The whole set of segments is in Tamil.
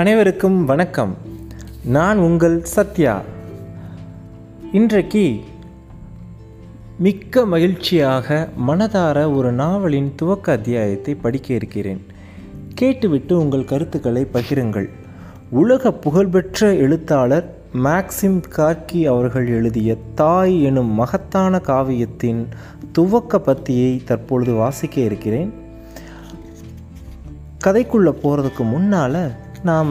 அனைவருக்கும் வணக்கம். நான் உங்கள் சத்யா. இன்றைக்கு மிக்க மகிழ்ச்சியாக மனதார ஒரு நாவலின் துவக்க அத்தியாயத்தை படிக்க இருக்கிறேன். கேட்டுவிட்டு உங்கள் கருத்துக்களை பகிருங்கள். உலக புகழ்பெற்ற எழுத்தாளர் மேக்சிம் கார்கி அவர்கள் எழுதிய தாய் எனும் மகத்தான காவியத்தின் துவக்க பத்தியை தற்பொழுது வாசிக்க இருக்கிறேன். கதைக்குள்ளே போகிறதுக்கு முன்னால் நாம்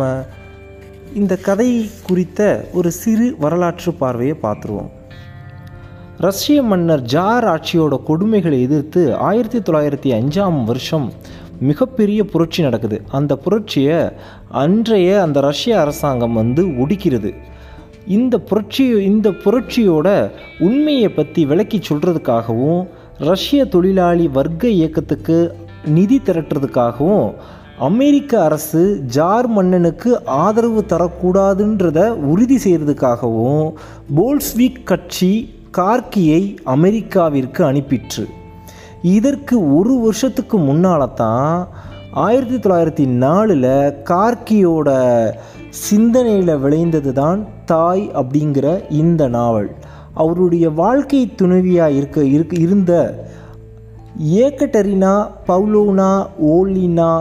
இந்த கதை குறித்த ஒரு சிறு வரலாற்று பார்வையை பார்த்துருவோம். ரஷ்ய மன்னர் ஜார் ஆட்சியோட கொடுமைகளை எதிர்த்து 1905 மிகப்பெரிய புரட்சி நடக்குது. அந்த புரட்சியை அந்த ரஷ்ய அரசாங்கம் ஒடுக்கிறது. இந்த புரட்சியோட உண்மையை பற்றி விளக்கி சொல்கிறதுக்காகவும் ரஷ்ய தொழிலாளி வர்க்க இயக்கத்துக்கு நிதி திரட்டுறதுக்காகவும் அமெரிக்க அரசு ஜார் மன்னனுக்கு ஆதரவு தரக்கூடாதுன்றதை உறுதி செய்கிறதுக்காகவும் போல்ஸ்விக் கட்சி கார்கியை அமெரிக்காவிற்கு அனுப்பிற்று. இதற்கு ஒரு வருஷத்துக்கு முன்னால் தான் 1904 கார்கியோட சிந்தனையில் விளைந்தது தான் தாய் அப்படிங்கிற இந்த நாவல். அவருடைய வாழ்க்கை துணைவியாக இருந்த ஏகடெரினா பவ்லோனா ஓலினா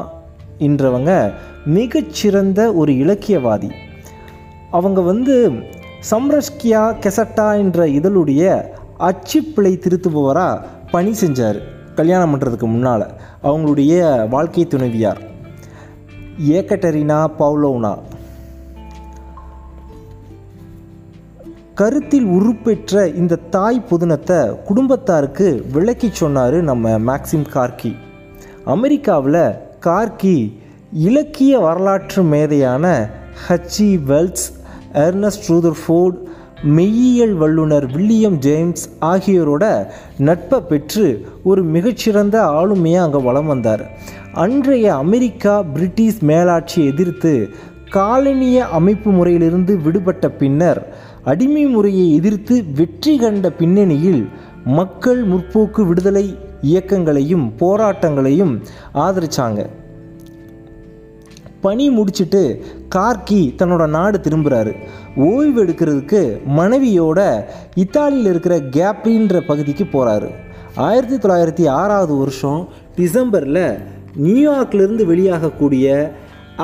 என்றவங்க மிகச்சிறந்த ஒரு இலக்கியவாதி. அவங்க சம்ஸ்கயா கெசட்டா என்ற இதழுடைய அச்சுப்பிழை திருத்துபவராக பணி செஞ்சார். கல்யாணம் பண்ணுறதுக்கு முன்னால் அவங்களுடைய வாழ்க்கை துணைவியார் ஏகடெரினா பவ்லோனா கருத்தில் உருப்பெற்ற இந்த தாய் புதினத்தை குடும்பத்தாருக்கு விளக்கி சொன்னார் நம்ம மேக்சிம் கார்கி. அமெரிக்காவில் கார்கி இலக்கிய வரலாற்று மேதையான H.G. வெல்ஸ், எர்னஸ்ட் ரூதர்ஃபோர்ட், மெய்யியல் வல்லுனர் வில்லியம் ஜேம்ஸ் ஆகியோரோட நட்பை பெற்று ஒரு மிகச்சிறந்த ஆளுமையாக அங்கே வலம் வந்தார். அன்றைய அமெரிக்கா பிரிட்டிஷ் மேலாட்சியை எதிர்த்து காலனிய அமைப்பு முறையிலிருந்து விடுபட்ட பின்னர் அடிமை முறையை எதிர்த்து வெற்றி கண்ட பின்னணியில் மக்கள் முற்போக்கு விடுதலை இயக்கங்களையும் போராட்டங்களையும் ஆதரித்தாங்க. பணி முடிச்சுட்டு கார்கி தன்னோட நாடு திரும்புகிறாரு. ஓய்வு எடுக்கிறதுக்கு மனைவியோட இத்தாலியில் இருக்கிற கேப்ரின்ற பகுதிக்கு போகிறாரு. 1906 நியூயார்க்கிலிருந்து வெளியாகக்கூடிய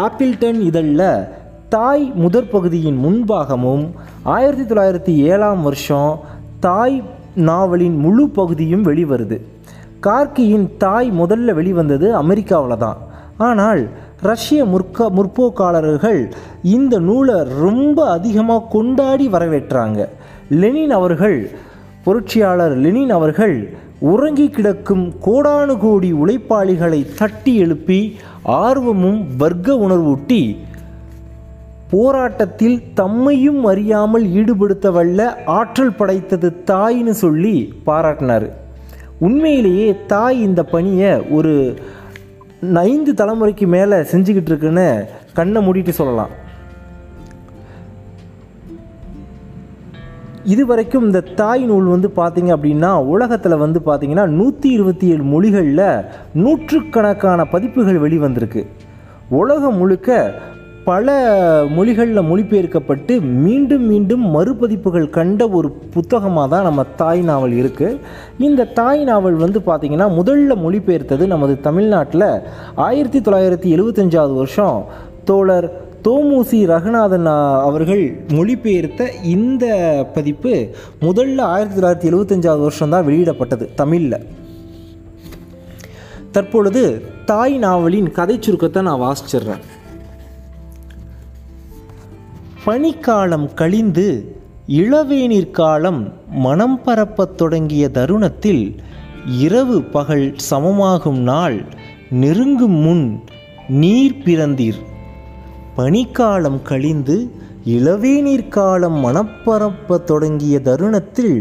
ஆப்பிள்டன் இதழில் தாய் முதற் பகுதியின் முன்பாகமும் 1907 தாய் நாவலின் முழு பகுதியும் வெளிவருது. கார்கியின் தாய் முதல்ல வெளிவந்தது அமெரிக்காவில் தான். ஆனால் ரஷ்ய முற்போக்காளர்கள் இந்த நூலை ரொம்ப அதிகமாக கொண்டாடி வரவேற்றாங்க. புரட்சியாளர் லெனின் அவர்கள் உறங்கி கிடக்கும் கோடானு கோடி உழைப்பாளிகளை தட்டி எழுப்பி ஆர்வமும் வர்க்க உணர்வூட்டி போராட்டத்தில் தம்மையும் அறியாமல் ஈடுபடுத்த வல்ல ஆற்றல் படைத்தது தாயின்னு சொல்லி பாராட்டினார். உண்மையிலேயே தாய் இந்த பணியை ஒரு 5 மேலே செஞ்சுக்கிட்டு இருக்குன்னு கண்ணை மூடிட்டு சொல்லலாம். இதுவரைக்கும் இந்த தாய் நூல் பார்த்தீங்க அப்படின்னா உலகத்தில் பார்த்தீங்கன்னா 127 மொழிகளில் 100கணக்கான பதிப்புகள் வெளிவந்திருக்கு. உலகம் முழுக்க பல மொழிகளில் மொழிபெயர்க்கப்பட்டு மீண்டும் மீண்டும் மறுபதிப்புகள் கண்ட ஒரு புத்தகமாக தான் நம்ம தாய் நாவல் இருக்குது. இந்த தாய் நாவல் பார்த்திங்கன்னா முதல்ல மொழிபெயர்த்தது நமது தமிழ்நாட்டில் 1975 தோழர் தோமுசி ரகுநாதன் அவர்கள் மொழிபெயர்த்த இந்த பதிப்பு முதல்ல 1975 தான் வெளியிடப்பட்டது தமிழில். தற்பொழுது தாய் நாவலின் கதை சுருக்கத்தை நான் வாசிச்சிடுறேன். பனிக்காலம் கழிந்து இளவேநீர்காலம் மனம் பரப்பத் தொடங்கிய தருணத்தில் இரவு பகல் சமமாகும் நாள் நெருங்கும் முன் நீர் பிறந்தீர். பனிக்காலம் கழிந்து இளவேநீர்காலம் மனப்பரப்பத் தொடங்கிய தருணத்தில்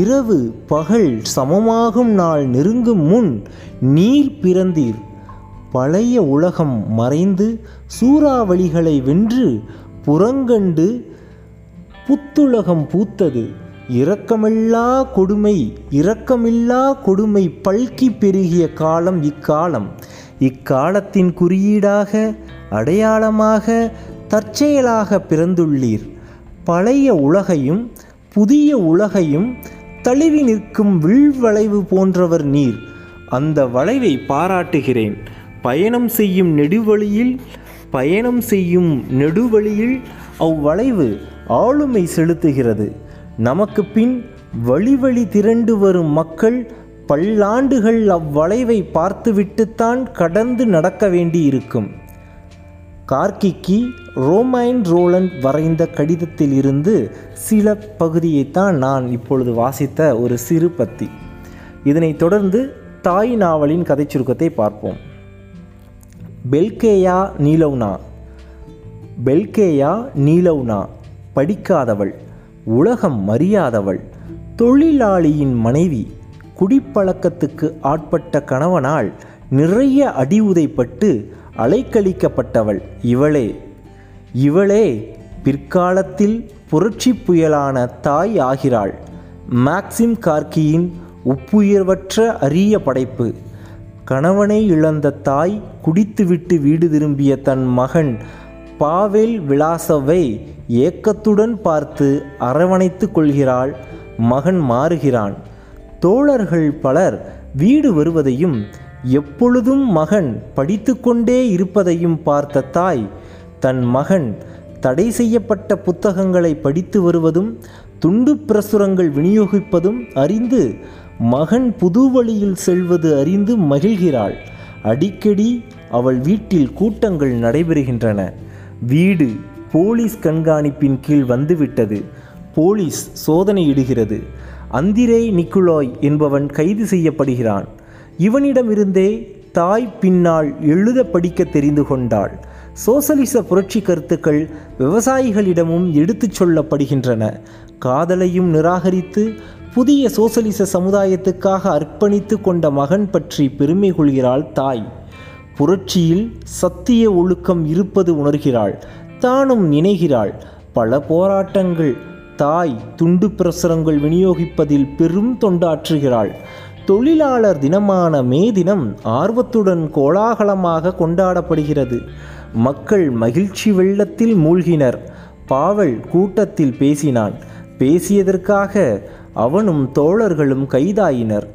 இரவு பகல் சமமாகும் நாள் நெருங்கும் முன் நீர் பிறந்தீர். பழைய உலகம் மறைந்து சூறாவளிகளை வென்று புறங்கண்டு புத்துலகம் பூத்தது. இரக்கமில்லா கொடுமை பல்கி பெருகிய காலம் இக்காலம். இக்காலத்தின் குறியீடாக அடையாளமாக தற்செயலாக பிறந்துள்ளீர். பழைய உலகையும் புதிய உலகையும் தழுவி நிற்கும் வில்வளைவு போன்றவர் நீர். அந்த வளைவை பாராட்டுகிறேன். பயணம் செய்யும் நெடுவழியில் அவ்வளைவு ஆளுமை செலுத்துகிறது. நமக்கு பின் வழி திரண்டு வரும் மக்கள் பல்லாண்டுகள் அவ்வளைவை பார்த்துவிட்டுத்தான் கடந்து நடக்க வேண்டியிருக்கும். கார்கிக்கு ரோமைன் ரோலண்ட் வரைந்த கடிதத்தில் இருந்து சில பகுதியைத்தான் நான் இப்பொழுது வாசித்த ஒரு சிறு பத்தி. இதனைத் தொடர்ந்து தாய் நாவலின் கதை சுருக்கத்தை பார்ப்போம். பெல்கேயா நீலோனா படிக்காதவள், உலகம் அறியாதவள், தொழிலாளியின் மனைவி, குடிப்பழக்கத்துக்கு ஆட்பட்ட கணவனால் நிறைய அடி உதைப்பட்டு அலைக்கழிக்கப்பட்டவள் இவளே பிற்காலத்தில் புரட்சி புயலான தாய் ஆகிறாள். மேக்சிம் கார்கியின் ஒப்புயர்வற்ற அரிய படைப்பு. கணவனை இழந்த தாய் குடித்துவிட்டு வீடு திரும்பிய தன் மகன் பாவெல் விலாசவை ஏக்கத்துடன் பார்த்து அரவணைத்து கொள்கிறாள். மகன் மாறுகிறான். தோழர்கள் பலர் வீடு வருவதையும் எப்பொழுதும் மகன் படித்து கொண்டே இருப்பதையும் பார்த்த தாய் தன் மகன் தடை செய்யப்பட்ட புத்தகங்களை படித்து வருவதும் துண்டு பிரசுரங்கள் விநியோகிப்பதும் அறிந்து மகன் புது வழியில் செல்வது அறிந்து மகிழ்கிறாள். அடிக்கடி அவள் வீட்டில் கூட்டங்கள் நடைபெறுகின்றன. வீடு போலீஸ் கண்காணிப்பின் கீழ் வந்துவிட்டது. போலீஸ் சோதனையிடுகிறது. அந்திரே நிக்குலாய் என்பவன் கைது செய்யப்படுகிறான். இவனிடமிருந்தே தாய் பின்னால் எழுத படிக்க தெரிந்து கொண்டாள். சோசலிச புரட்சி கருத்துக்கள் விவசாயிகளிடமும் எடுத்துச் சொல்லப்படுகின்றன. காதலையும் நிராகரித்து புதிய சோசலிச சமுதாயத்துக்காக அர்ப்பணித்து கொண்ட மகன் பற்றி பெருமை கொள்கிறாள் தாய். புரட்சியில் சத்திய ஒழுக்கம் இருப்பது உணர்கிறாள். தானும் நினைகிறாள். பல போராட்டங்கள். தாய் துண்டு பிரசுரங்கள் விநியோகிப்பதில் பெரும் தொண்டாற்றுகிறாள். தொழிலாளர் தினமான மே தினம் ஆர்வத்துடன் கோலாகலமாக கொண்டாடப்படுகிறது. மக்கள் மகிழ்ச்சி வெள்ளத்தில் மூழ்கினர். பாவல் கூட்டத்தில் பேசினான். பேசியதற்காக அவனும் தோழர்களும் கைதாயினர்.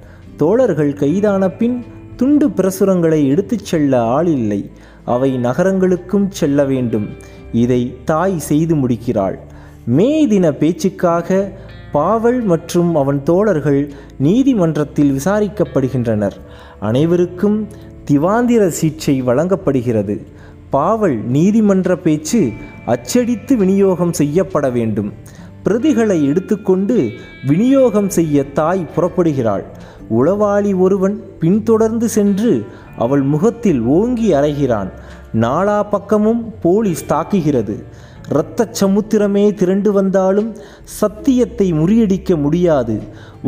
தோழர்கள் கைதான பின் துண்டு பிரசுரங்களை எடுத்துச் செல்ல ஆளில்லை. அவை நகரங்களுக்கும் செல்ல வேண்டும். இதை தாய் செய்து முடிக்கிறாள். மே தின பேச்சுக்காக பாவல் மற்றும் அவன் தோழர்கள் நீதிமன்றத்தில் விசாரிக்கப்படுகின்றனர். அனைவருக்கும் திவாந்திர சீட்சை வழங்கப்படுகிறது. பாவல் நீதிமன்ற பேச்சு அச்சடித்து விநியோகம் செய்யப்பட வேண்டும். பிரதிகளை எடுத்துக்கொண்டு விநியோகம் செய்ய தாய் புறப்படுகிறாள். உளவாளி ஒருவன் பின்தொடர்ந்து சென்று அவள் முகத்தில் ஓங்கி அறைகிறான். நாலா பக்கமும் போலீஸ் தாக்குகிறது. இரத்த சமுத்திரமே திரண்டு வந்தாலும் சத்தியத்தை முறியடிக்க முடியாது.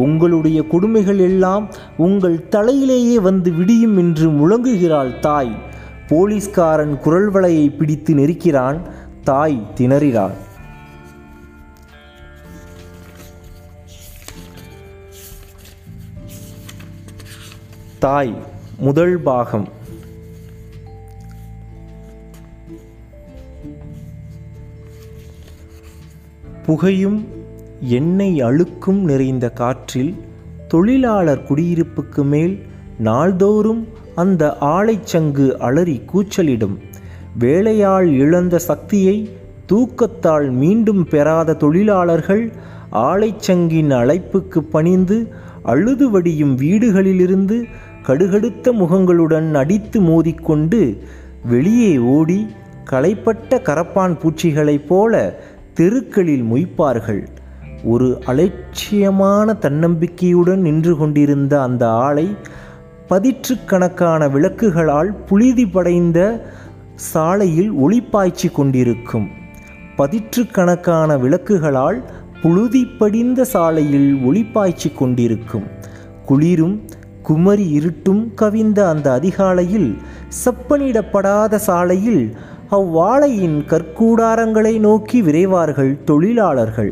உங்களுடைய கொடுமைகள் எல்லாம் உங்கள் தலையிலேயே வந்து விடியும் என்று முழங்குகிறாள் தாய். போலீஸ்காரன் குரல் வளையை பிடித்து நெருக்கிறான். தாய் திணறினாள். தாய் முதல் பாகம். புகையும் எண்ணெய் அழுக்கும் நிறைந்த காற்றில் தொழிலாளர் குடியிருப்புக்கு மேல் நாள்தோறும் அந்த ஆளைச்சங்கு அலறி கூச்சலிடும். வேலையால் இழந்த சக்தியை தூக்கத்தால் மீண்டும் பெறாத தொழிலாளர்கள் ஆளைச்சங்கின் அழைப்புக்கு பணிந்து அழுது வடியும் வீடுகளிலிருந்து கடுகடுத்த முகங்களுடன் அடித்து மோதிக்கொண்டு வெளியே ஓடி களைப்பட்ட கரப்பான் பூச்சிகளைப் போல தெருக்களில் மொய்ப்பார்கள். ஒரு அலட்சியமான தன்னம்பிக்கையுடன் நின்று கொண்டிருந்த அந்த ஆளை பதிற்று கணக்கான விளக்குகளால் புழுதி படைந்த சாலையில் ஒளிப்பாய்ச்சி கொண்டிருக்கும். குளிரும் குமரி இருட்டும் கவிந்த அந்த அதிகாலையில் செப்பனிடப்படாத சாலையில் அவ்வாளையின் கற்கூடாரங்களை நோக்கி விரைவார்கள் தொழிலாளர்கள்.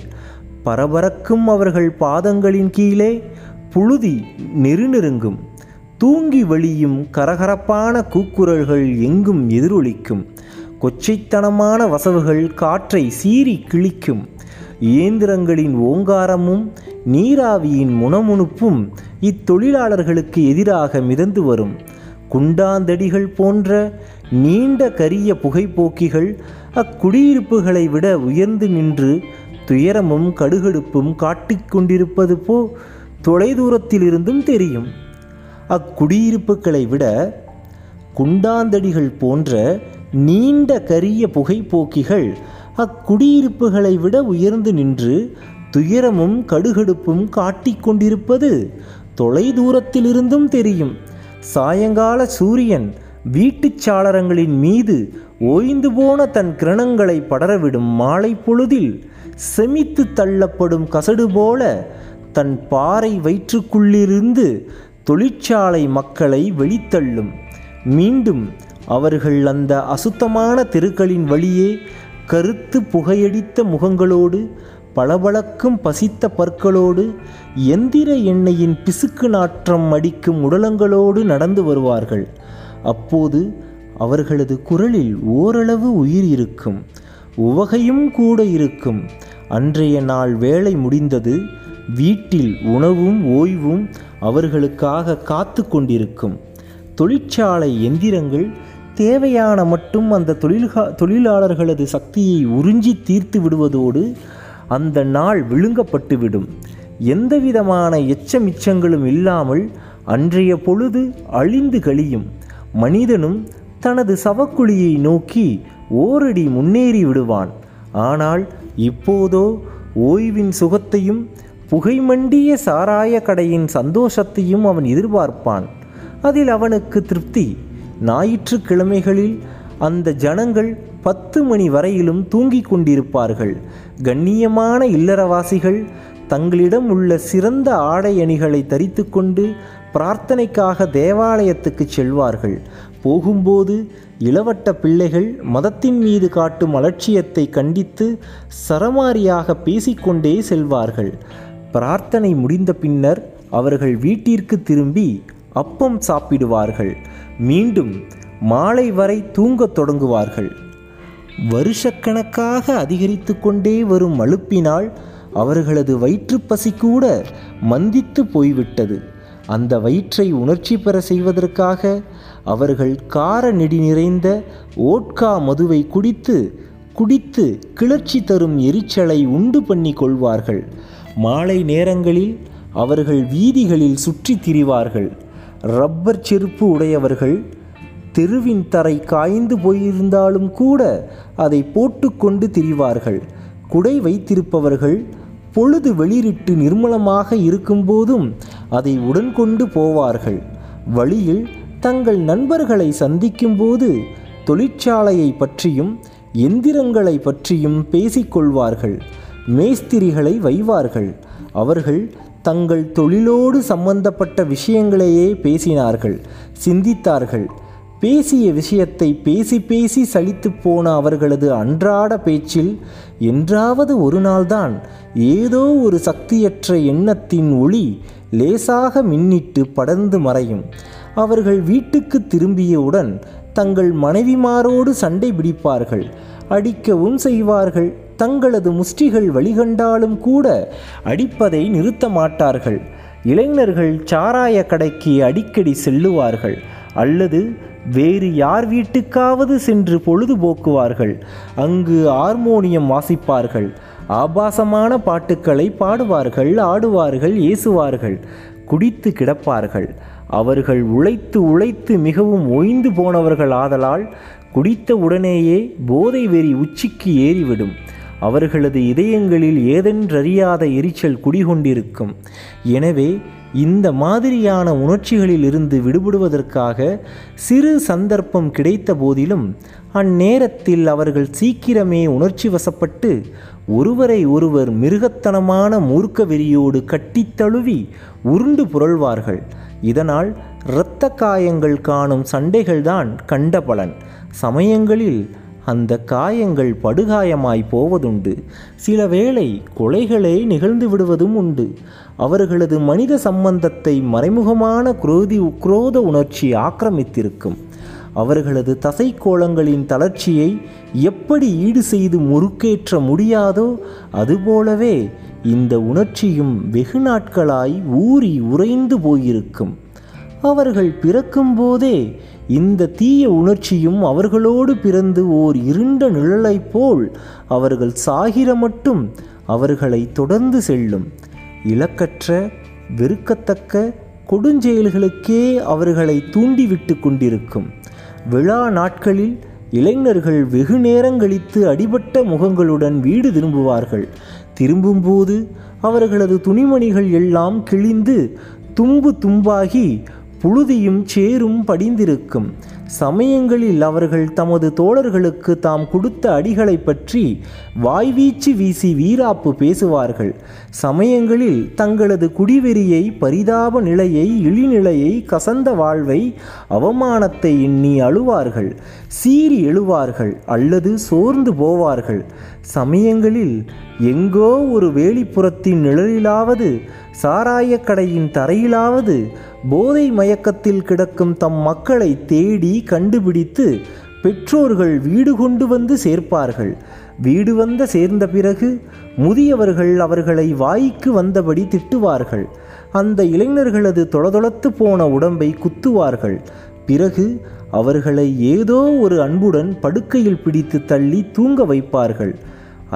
பரபரக்கும் அவர்கள் பாதங்களின் கீழே புழுதி நெருநெருங்கும். தூங்கி வழியும் கரகரப்பான கூக்குரல்கள் எங்கும் எதிரொலிக்கும். கொச்சைத்தனமான வசவுகள் காற்றை சீறி கிழிக்கும். இயந்திரங்களின் ஓங்காரமும் நீராவியின் முனமுணுப்பும் இத்தொழிலாளர்களுக்கு எதிராக மிதந்து வரும். குண்டாந்தடிகள் போன்ற நீண்ட கரிய புகைப்போக்கிகள் அக்குடியிருப்புகளை விட உயர்ந்து நின்று துயரமும் கடுகடுப்பும் காட்டிக்கொண்டிருப்பது போ தொலைதூரத்திலிருந்தும் தெரியும். அக்குடியிருப்புகளை விட குண்டாந்தடிகள் போன்ற நீண்ட கரிய புகைப்போக்கிகள் அக்குடியிருப்புகளை விட உயர்ந்து நின்று துயரமும் கடுகடுப்பும் காட்டிக்கொண்டிருப்பது தொலைதூரத்திலிருந்தும் தெரியும். சாயங்கால சூரியன் வீட்டுச் சாளரங்களின் மீது ஓய்ந்து போன தன் கிரணங்களை படரவிடும் மாலை பொழுதில் செமித்து தள்ளப்படும் கசடு போல தன் பாறை வயிற்றுக்குள்ளிருந்து தொழிற்சாலை மக்களை வெளித்தள்ளும். மீண்டும் அவர்கள் அந்த அசுத்தமான தெருக்களின் வழியே கருத்து புகையடித்த முகங்களோடு பளபளக்கும் பசித்த பற்களோடு எந்திர எண்ணெயின் பிசுக்கு நாற்றம் அடிக்கும் உடலங்களோடு நடந்து வருவார்கள். அப்போது அவர்களது குரலில் ஓரளவு உயிர் இருக்கும், உவகையும் கூட இருக்கும். அன்றைய நாள் வேலை முடிந்தது. வீட்டில் உணவும் ஓய்வும் அவர்களுக்காக காத்து கொண்டிருக்கும். தொழிற்சாலை எந்திரங்கள் தேவையான மட்டும் அந்த தொழிலாளர்களது சக்தியை உறிஞ்சி தீர்த்து விடுவதோடு அந்த நாள் விழுங்கப்பட்டுவிடும். எந்தவிதமான எச்சமிச்சங்களும் இல்லாமல் அன்றைய பொழுது அழிந்து கழியும். மனிதனும் தனது சவக்குழியை நோக்கி ஓரடி முன்னேறி விடுவான். ஆனால் இப்போதோ ஓய்வின் சுகத்தையும் புகைமண்டிய சாராய கடையின் சந்தோஷத்தையும் அவன் எதிர்பார்ப்பான். அதில் அவனுக்கு திருப்தி. ஞாயிற்றுக்கிழமைகளில் அந்த ஜனங்கள் 10 மணி வரையிலும் தூங்கிக் கொண்டிருப்பார்கள். கண்ணியமான இல்லறவாசிகள் தங்களிடம் உள்ள சிறந்த ஆடை அணிகளை தரித்து கொண்டு பிரார்த்தனைக்காக தேவாலயத்துக்கு செல்வார்கள். போகும்போது இளவட்ட பிள்ளைகள் மதத்தின் மீது காட்டும் அலட்சியத்தை கண்டித்து சரமாரியாக பேசிக்கொண்டே செல்வார்கள். பிரார்த்தனை முடிந்த பின்னர் அவர்கள் வீட்டிற்கு திரும்பி அப்பம் சாப்பிடுவார்கள். மீண்டும் மாலை வரை தூங்கத் தொடங்குவார்கள். வருஷக்கணக்காக அதிகரித்து கொண்டே வரும் அலுப்பினால் அவர்களது வயிற்றுப்பசி கூட மந்தித்து போய்விட்டது. அந்த வயிற்றை உணர்ச்சி பெற செய்வதற்காக அவர்கள் கார நெடி நிறைந்த ஓட்கா மதுவை குடித்து குடித்து கிளர்ச்சி தரும் எரிச்சலை உண்டு பண்ணி கொள்வார்கள். மாலை நேரங்களில் அவர்கள் வீதிகளில் சுற்றி திரிவார்கள். ரப்பர் செருப்பு உடையவர்கள் தெருவின் தரை காய்ந்து போயிருந்தாலும் கூட அதை போட்டுக்கொண்டு திரிவார்கள். குடை வைத்திருப்பவர்கள் பொழுது வெளிரிட்டு நிர்மலமாக இருக்கும்போதும் அதை உடன் கொண்டு போவார்கள். வழியில் தங்கள் நண்பர்களை சந்திக்கும்போது தொழிற்சாலையை பற்றியும் எந்திரங்களை பற்றியும் பேசிக்கொள்வார்கள். மேஸ்திரிகளை வைவார்கள். அவர்கள் தங்கள் தொழிலோடு சம்பந்தப்பட்ட விஷயங்களையே பேசினார்கள், சிந்தித்தார்கள். பேசிய விஷயத்தை பேசி பேசி சலித்து போன அவர்களது அன்றாட பேச்சில் என்றாவது ஒரு நாள்தான் ஏதோ ஒரு சக்தியற்ற எண்ணத்தின் ஒளி லேசாக மின்னிட்டு படர்ந்து மறையும். அவர்கள் வீட்டுக்கு திரும்பியவுடன் தங்கள் மனைவிமாரோடு சண்டை பிடிப்பார்கள், அடிக்கவும் செய்வார்கள். தங்களது முஷ்டிகள் வழிகண்டாலும் கூட அடிப்பதை நிறுத்த மாட்டார்கள். இளைஞர்கள் சாராய கடைக்கு அடிக்கடி செல்லுவார்கள் அல்லது வேறு யார் வீட்டுக்காவது சென்று பொழுதுபோக்குவார்கள். அங்கு ஹார்மோனியம் வாசிப்பார்கள், ஆபாசமான பாட்டுக்களை பாடுவார்கள், ஆடுவார்கள், ஏசுவார்கள், குடித்து கிடப்பார்கள். அவர்கள் உழைத்து உழைத்து மிகவும் ஓய்ந்து போனவர்கள் ஆதலால் குடித்த உடனேயே போதை வெறி உச்சிக்கு ஏறிவிடும். அவர்களது இதயங்களில் ஏதென்றறியாத எரிச்சல் குடிகொண்டிருக்கும். எனவே இந்த மாதிரியான உணர்ச்சிகளில் இருந்து விடுபடுவதற்காக சிறு சந்தர்ப்பம் கிடைத்த போதிலும் அந்நேரத்தில் அவர்கள் சீக்கிரமே உணர்ச்சி வசப்பட்டு ஒருவரை ஒருவர் மிருகத்தனமான மூர்க்க வெறியோடு கட்டித்தழுவி உருண்டு புரள்வார்கள். இதனால் இரத்த காயங்கள் காணும் சண்டைகள்தான் கண்ட பலன். சமயங்களில் அந்த காயங்கள் படுகாயமாய் போவதுண்டு. சில வேளை கொலைகளே நிகழ்ந்து விடுவதும் உண்டு. அவர்களது மனித சம்பந்தத்தை மறைமுகமான குரோத உணர்ச்சி ஆக்கிரமித்திருக்கும். அவர்களது தசைக்கோளங்களின் தளர்ச்சியை எப்படி ஈடு செய்து முறுக்கேற்ற முடியாதோ அதுபோலவே இந்த உணர்ச்சியும் வெகு நாட்களாய் ஊறி உறைந்து போயிருக்கும். அவர்கள் பிறக்கும் போதே இந்த தீய உணர்ச்சியும் அவர்களோடு பிறந்து ஓர் இருண்ட நிழலைப் போல் அவர்கள் சாகிற மட்டும் அவர்களை தொடர்ந்து செல்லும். இலக்கற்ற வெறுக்கத்தக்க கொடுஞ்செயல்களுக்கே அவர்களை தூண்டிவிட்டு கொண்டிருக்கும். விழா நாட்களில் இளைஞர்கள் வெகு நேரம் கழித்து அடிபட்ட முகங்களுடன் வீடு திரும்புவார்கள். திரும்பும்போது அவர்களது துணிமணிகள் எல்லாம் கிழிந்து தும்பு தும்பாகி புழுதியும் சேரும் படிந்திருக்கும். சமயங்களில் அவர்கள் தமது தோழர்களுக்கு தாம் கொடுத்த அடிகளை பற்றி வாய்வீச்சு வீசி வீராப்பு பேசுவார்கள். சமயங்களில் தங்களது குடிவெறியை, பரிதாப நிலையை, இழிநிலையை, கசந்த வாழ்வை, அவமானத்தை எண்ணி அழுவார்கள், சீறி எழுவார்கள் அல்லது சோர்ந்து போவார்கள். சமயங்களில் எங்கோ ஒரு வேலிப்புறத்தின் நிழலிலாவது, சாராயக்கடையின் தரையிலாவது போதை மயக்கத்தில் கிடக்கும் தம் மக்களை தேடி கண்டுபிடித்து பெற்றோர்கள் வீடு கொண்டு வந்து சேர்ப்பார்கள். வீடு வந்து சேர்ந்த பிறகு முதியவர்கள் அவர்களை வாய்க்கு வந்தபடி திட்டுவார்கள். அந்த இளைஞர்களது தொளதொளத்து போன உடம்பை குத்துவார்கள். பிறகு அவர்களை ஏதோ ஒரு அன்புடன் படுக்கையில் பிடித்து தள்ளி தூங்க வைப்பார்கள்.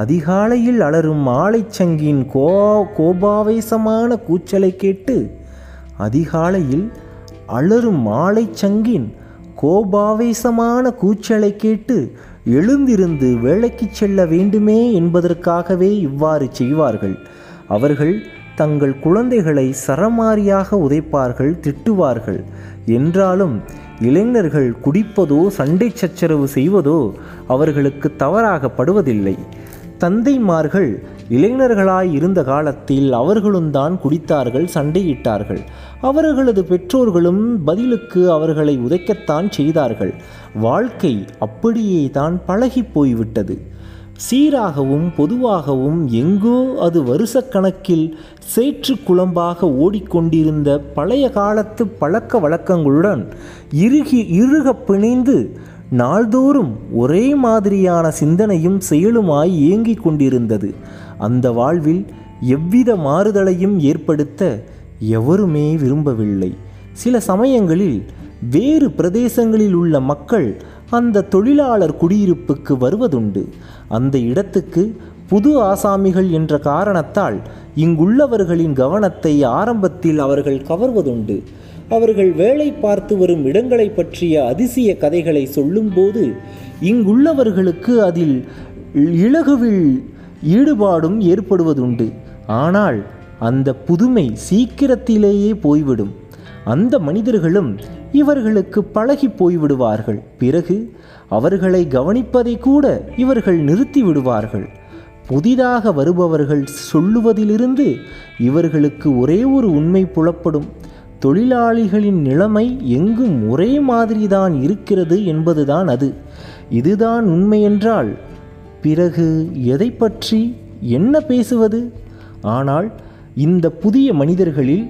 அதிகாலையில் அலரும் ஆளைச்சங்கின் கோபாவேசமான கூச்சலை கேட்டு எழுந்திருந்து வேலைக்கு செல்ல வேண்டுமே என்பதற்காகவே இவ்வாறு செய்வார்கள். அவர்கள் தங்கள் குழந்தைகளை சரமாரியாக உதைப்பார்கள், திட்டுவார்கள். என்றாலும் இளைஞர்கள் குடிப்பதோ சண்டை சச்சரவு செய்வதோ அவர்களுக்கு தவறாகப்படுவதில்லை. தந்தைமார்கள் இளைஞர்களாய் இருந்த காலத்தில் அவர்களும் தான் குடித்தார்கள், சண்டையிட்டார்கள். அவர்களது பெற்றோர்களும் பதிலுக்கு அவர்களை உதைக்கத்தான் செய்தார்கள். வாழ்க்கை அப்படியே தான் பழகி போய்விட்டது. சீராகவும் பொதுவாகவும் எங்கோ அது வருஷக்கணக்கில் சேற்று குழம்பாக ஓடிக்கொண்டிருந்த பழைய காலத்து பழக்க வழக்கங்களுடன் இறுக பிணைந்து நாள்தோறும் ஒரே மாதிரியான சிந்தனையும் செயலுமாய் இயங்கிக் கொண்டிருந்தது. அந்த வாழ்வில் எவ்வித மாறுதலையும் ஏற்படுத்த எவருமே விரும்பவில்லை. சில சமயங்களில் வேறு பிரதேசங்களில் உள்ள மக்கள் அந்த தொழிலாளர் குடியிருப்புக்கு வருவதுண்டு. அந்த இடத்துக்கு புது ஆசாமிகள் என்ற காரணத்தால் இங்குள்ளவர்களின் கவனத்தை ஆரம்பத்தில் அவர்கள் கவர்வதுண்டு. அவர்கள் வேலை பார்த்து வரும் இடங்களை பற்றிய அதிசய கதைகளை சொல்லும்போது இங்குள்ளவர்களுக்கு அதில் இலகுவில் ஈடுபாடும் ஏற்படுவதுண்டு. ஆனால் அந்த புதுமை சீக்கிரத்திலேயே போய்விடும். அந்த மனிதர்களும் இவர்களுக்கு பழகி போய்விடுவார்கள். பிறகு அவர்களை கவனிப்பதை கூட இவர்கள் நிறுத்தி விடுவார்கள். புதிதாக வருபவர்கள் சொல்லுவதிலிருந்து இவர்களுக்கு ஒரே ஒரு உண்மை புலப்படும். தொழிலாளிகளின் நிலைமை எங்கும் ஒரே மாதிரிதான் இருக்கிறது என்பதுதான் அது. இதுதான் உண்மையென்றால் பிறகு எதை பற்றி என்ன பேசுவது? ஆனால் இந்த புதிய மனிதர்களில்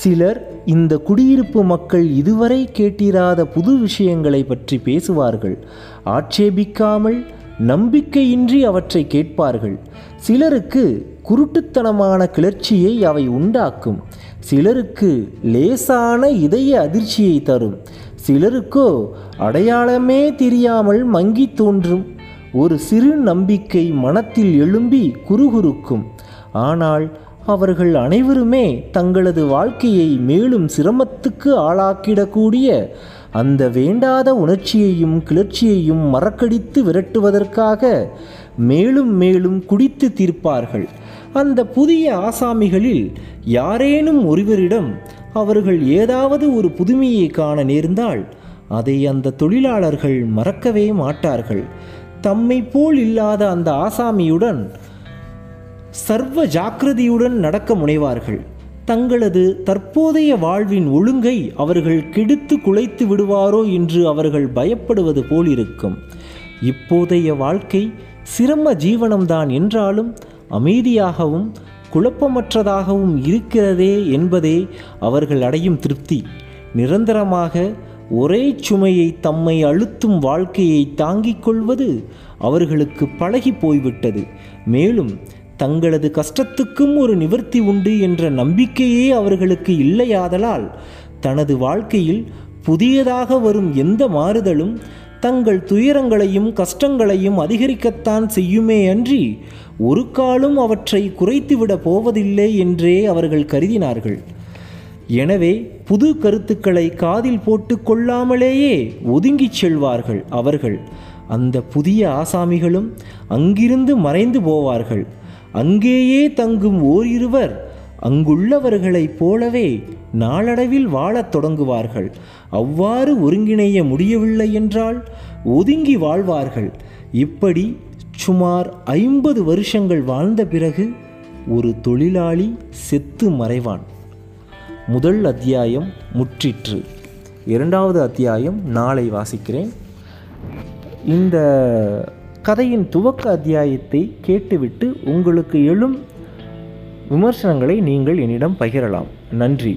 சிலர் இந்த குடியிருப்பு மக்கள் இதுவரை கேட்டிராத புது விஷயங்களை பற்றி பேசுவார்கள். ஆட்சேபிக்காமல் நம்பிக்கையின்றி அவற்றை கேட்பார்கள். சிலருக்கு குருட்டுத்தனமான கிளர்ச்சியை அவை உண்டாக்கும். சிலருக்கு லேசான இதய அதிர்ச்சியை தரும். சிலருக்கோ அடையாளமே தெரியாமல் மங்கி தோன்றும். ஒரு சிறு நம்பிக்கை மனத்தில் எழும்பி குறுகுறுக்கும். ஆனால் அவர்கள் அனைவருமே தங்களது வாழ்க்கையை மேலும் சிரமத்துக்கு ஆளாக்கிடக்கூடிய அந்த வேண்டாத உணர்ச்சியையும் கிளர்ச்சியையும் மறக்கடித்து விரட்டுவதற்காக மேலும் மேலும் குடித்து தீர்ப்பார்கள். அந்த புதிய ஆசாமிகளில் யாரேனும் ஒருவரிடம் அவர்கள் ஏதாவது ஒரு புதுமையை காண நேர்ந்தால் அதை அந்த தொழிலாளர்கள் மறக்கவே மாட்டார்கள். தம்மை போல் இல்லாத அந்த ஆசாமியுடன் சர்வ ஜாக்கிரதையுடன் நடக்க முனைவார்கள். தங்களது தற்போதைய வாழ்வின் ஒழுங்கை அவர்கள் கெடுத்து குலைத்து விடுவாரோ என்று அவர்கள் பயப்படுவது போலிருக்கும். இப்போதைய வாழ்க்கை சிரம ஜீவனம்தான் என்றாலும் அமைதியாகவும் குழப்பமற்றதாகவும் இருக்கிறதே என்பதே அவர்கள் அடையும் திருப்தி. நிரந்தரமாக ஒரே சுமையை தம்மை அழுத்தும் வாழ்க்கையை தாங்கிக் கொள்வது அவர்களுக்கு பழகி போய்விட்டது. மேலும் தங்களது கஷ்டத்துக்கும் ஒரு நிவர்த்தி உண்டு என்ற நம்பிக்கையே அவர்களுக்கு இல்லையாதலால் தனது வாழ்க்கையில் புதியதாக வரும் எந்த மாறுதலும் தங்கள் துயரங்களையும் கஷ்டங்களையும் அதிகரிக்கத்தான் செய்யுமே அன்றி ஒரு காலும் அவற்றை குறைத்துவிட போவதில்லை என்றே அவர்கள் கருதினார்கள். எனவே புது கருத்துக்களை காதில் போட்டு கொள்ளாமலேயே ஒதுங்கிச் செல்வார்கள் அவர்கள். அந்த புதிய ஆசாமிகளும் அங்கிருந்து மறைந்து போவார்கள். அங்கேயே தங்கும் ஓரிருவர் அங்குள்ளவர்களைப் போலவே நாளடைவில் வாழத் தொடங்குவார்கள். அவ்வாறு ஒருங்கிணைய முடியவில்லை என்றால் ஒதுங்கி வாழ்வார்கள். இப்படி சுமார் 50 வருஷங்கள் வாழ்ந்த பிறகு ஒரு தொழிலாளி செத்து மறைவான். முதல் அத்தியாயம் முற்றிற்று. 2வது அத்தியாயம் நாளை வாசிக்கிறேன். இந்த கதையின் துவக்க அத்தியாயத்தை கேட்டுவிட்டு உங்களுக்கு எழும் விமர்சனங்களை நீங்கள் என்னிடம் பகிரலாம். நன்றி.